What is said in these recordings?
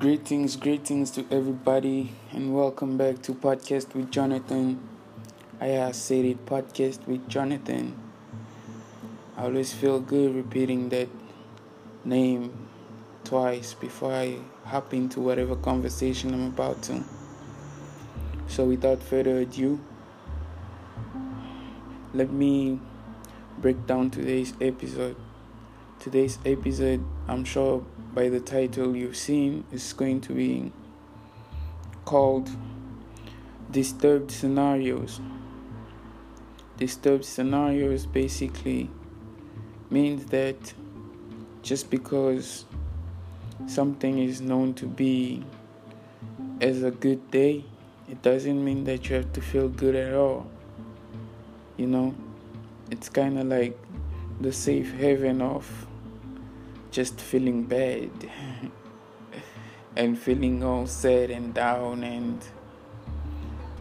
Greetings to everybody, and welcome back to Podcast with Jonathan. I said it, Podcast with Jonathan. I always feel good repeating that name twice before I hop into whatever conversation I'm about to. So without further ado, let me break down today's episode. Today's episode, I'm sure by the title you've seen, is going to be called Disturbed Scenarios. Disturbed scenarios basically means that just because something is known to be as a good day, it doesn't mean that you have to feel good at all. You know, it's kind of like the safe haven of just feeling bad and feeling all sad and down and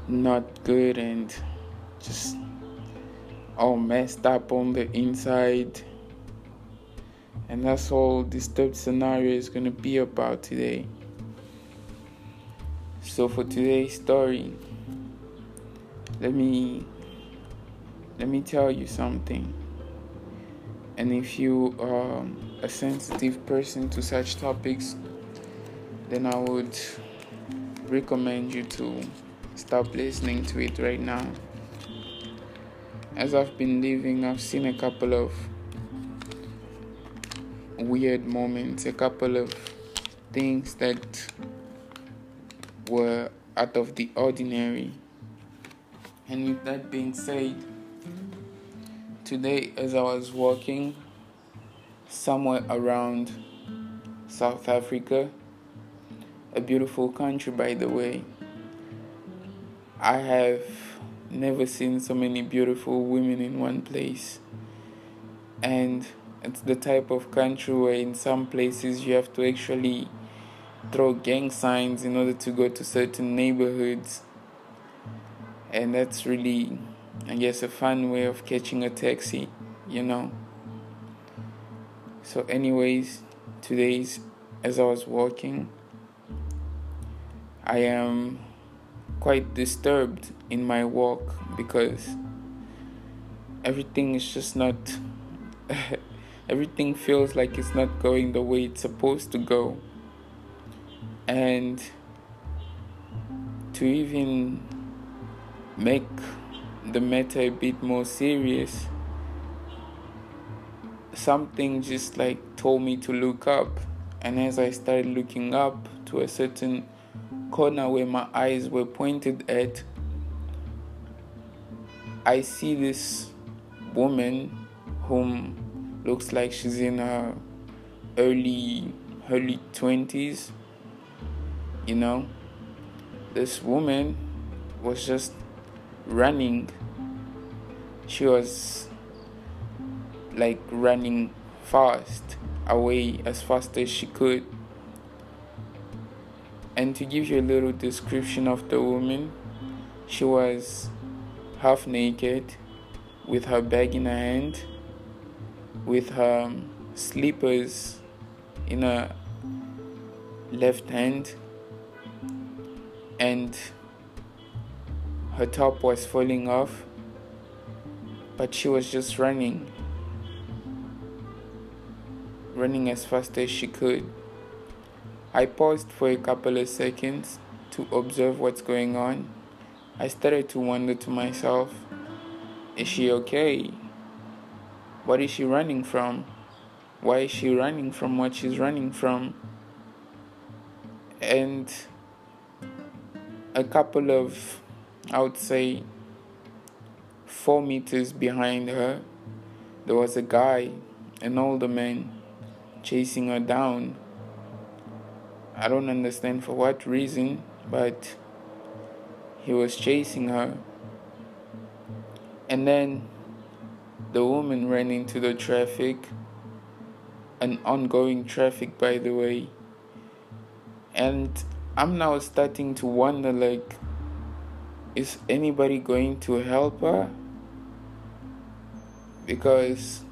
not good and just all messed up on the inside. And that's all Disturbed Scenario is going to be about today. So for today's story, let me tell you something. And if you are a sensitive person to such topics, then I would recommend you to stop listening to it right now. As I've been leaving, I've seen a couple of weird moments, a couple of things that were out of the ordinary. And with that being said, today, as I was walking somewhere around South Africa, a beautiful country, by the way, I have never seen so many beautiful women in one place. And it's the type of country where in some places you have to actually throw gang signs in order to go to certain neighborhoods. And that's really, I guess, a fun way of catching a taxi, you know. So anyways, today's, as I was walking, I am quite disturbed in my walk because everything is just not, everything feels like it's not going the way it's supposed to go. And to even make the matter a bit more serious, something just like told me to look up. And as I started looking up to a certain corner where my eyes were pointed at, I see this woman whom looks like she's in her early 20s. You know, this woman was just running. She was like running fast away, as fast as she could. And to give you a little description of the woman, she was half naked with her bag in her hand, with her slippers in her left hand, and her top was falling off, but she was just running as fast as she could. I paused for a couple of seconds to observe what's going on. I started to wonder to myself, is she okay? What is she running from? Why is she running from what she's running from? And a couple of, I would say, 4 meters behind her, there was a guy, an older man, chasing her down. I don't understand for what reason, but he was chasing her. And then the woman ran into the traffic, an ongoing traffic, by the way. And I'm now starting to wonder, like, is anybody going to help her? Because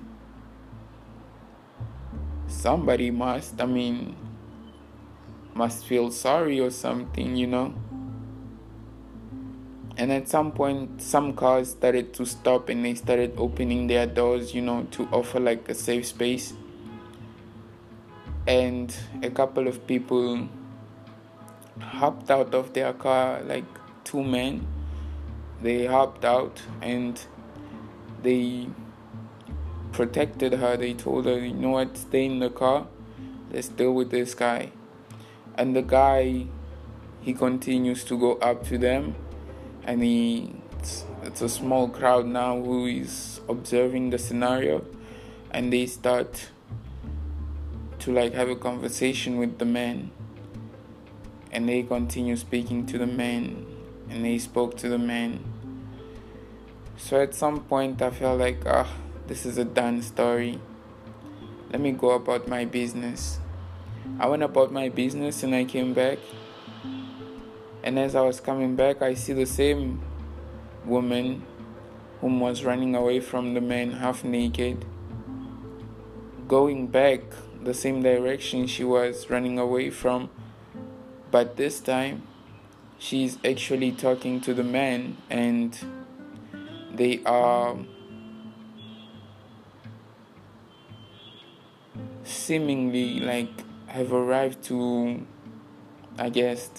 somebody must. I mean, must feel sorry or something, you know. And at some point, some cars started to stop and they started opening their doors, you know, to offer like a safe space. And a couple of people hopped out of their car, like 2 men. They hopped out and they protected her. They told her, you know what, stay in the car. Let's deal with this guy. And the guy, he continues to go up to them. And it's a small crowd now who is observing the scenario, and they start to like have a conversation with the man, and they continue speaking to the man, and they spoke to the man. So at some point I felt like, this is a done story. Let me go about my business. I went about my business and I came back. And as I was coming back, I see the same woman whom was running away from the man half naked, going back the same direction she was running away from. But this time, she's actually talking to the man, and they are seemingly like have arrived to, I guess,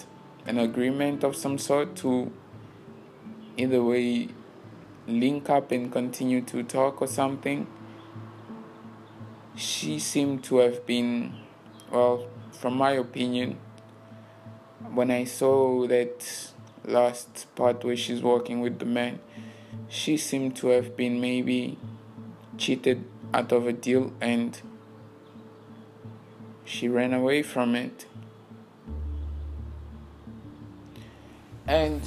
an agreement of some sort to either way link up and continue to talk or something. She seemed to have been, well, from my opinion, when I saw that last part where she's walking with the man, she seemed to have been maybe cheated out of a deal and she ran away from it. And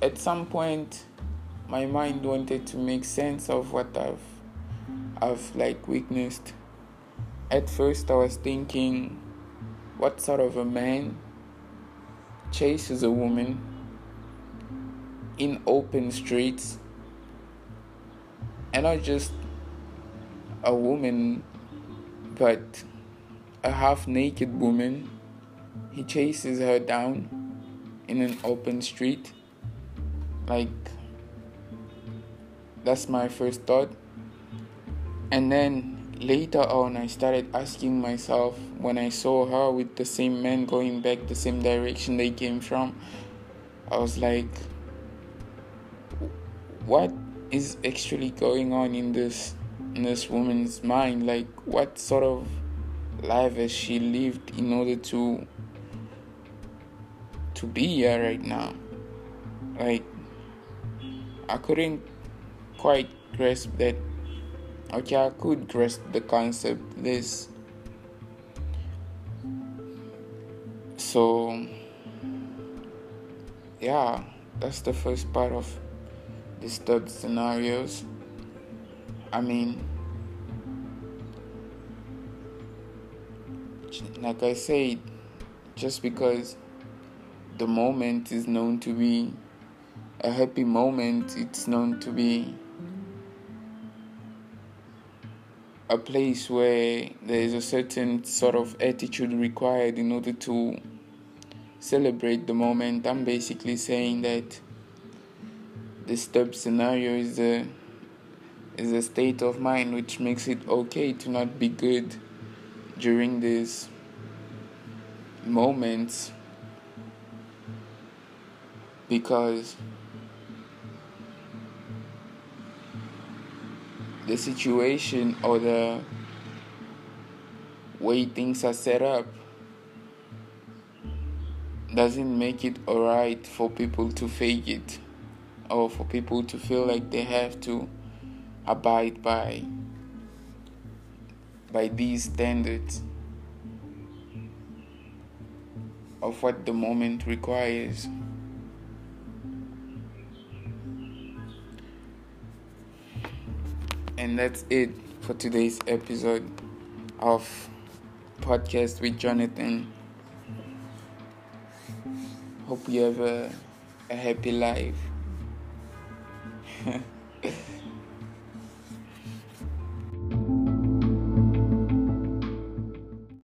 at some point, my mind wanted to make sense of what I've like witnessed. At first, I was thinking, what sort of a man chases a woman in open streets, and not just a woman, but a half-naked woman? He chases her down in an open street. Like, that's my first thought. And then later on, I started asking myself, when I saw her with the same man going back the same direction they came from, I was like, what is actually going on in this woman's mind? Like, what sort of life has she lived in order to be here right now? Like, I couldn't quite grasp that. Okay, I could grasp the concept, this. So yeah, that's the first part of disturbed scenarios. I mean, like I said, just because the moment is known to be a happy moment, it's known to be a place where there is a certain sort of attitude required in order to celebrate the moment. I'm basically saying that disturbed scenario is a state of mind which makes it okay to not be good during these moments, because the situation or the way things are set up doesn't make it alright for people to fake it or for people to feel like they have to abide by these standards of what the moment requires. And that's it for today's episode of Podcast with Jonathan. Hope you have a happy life.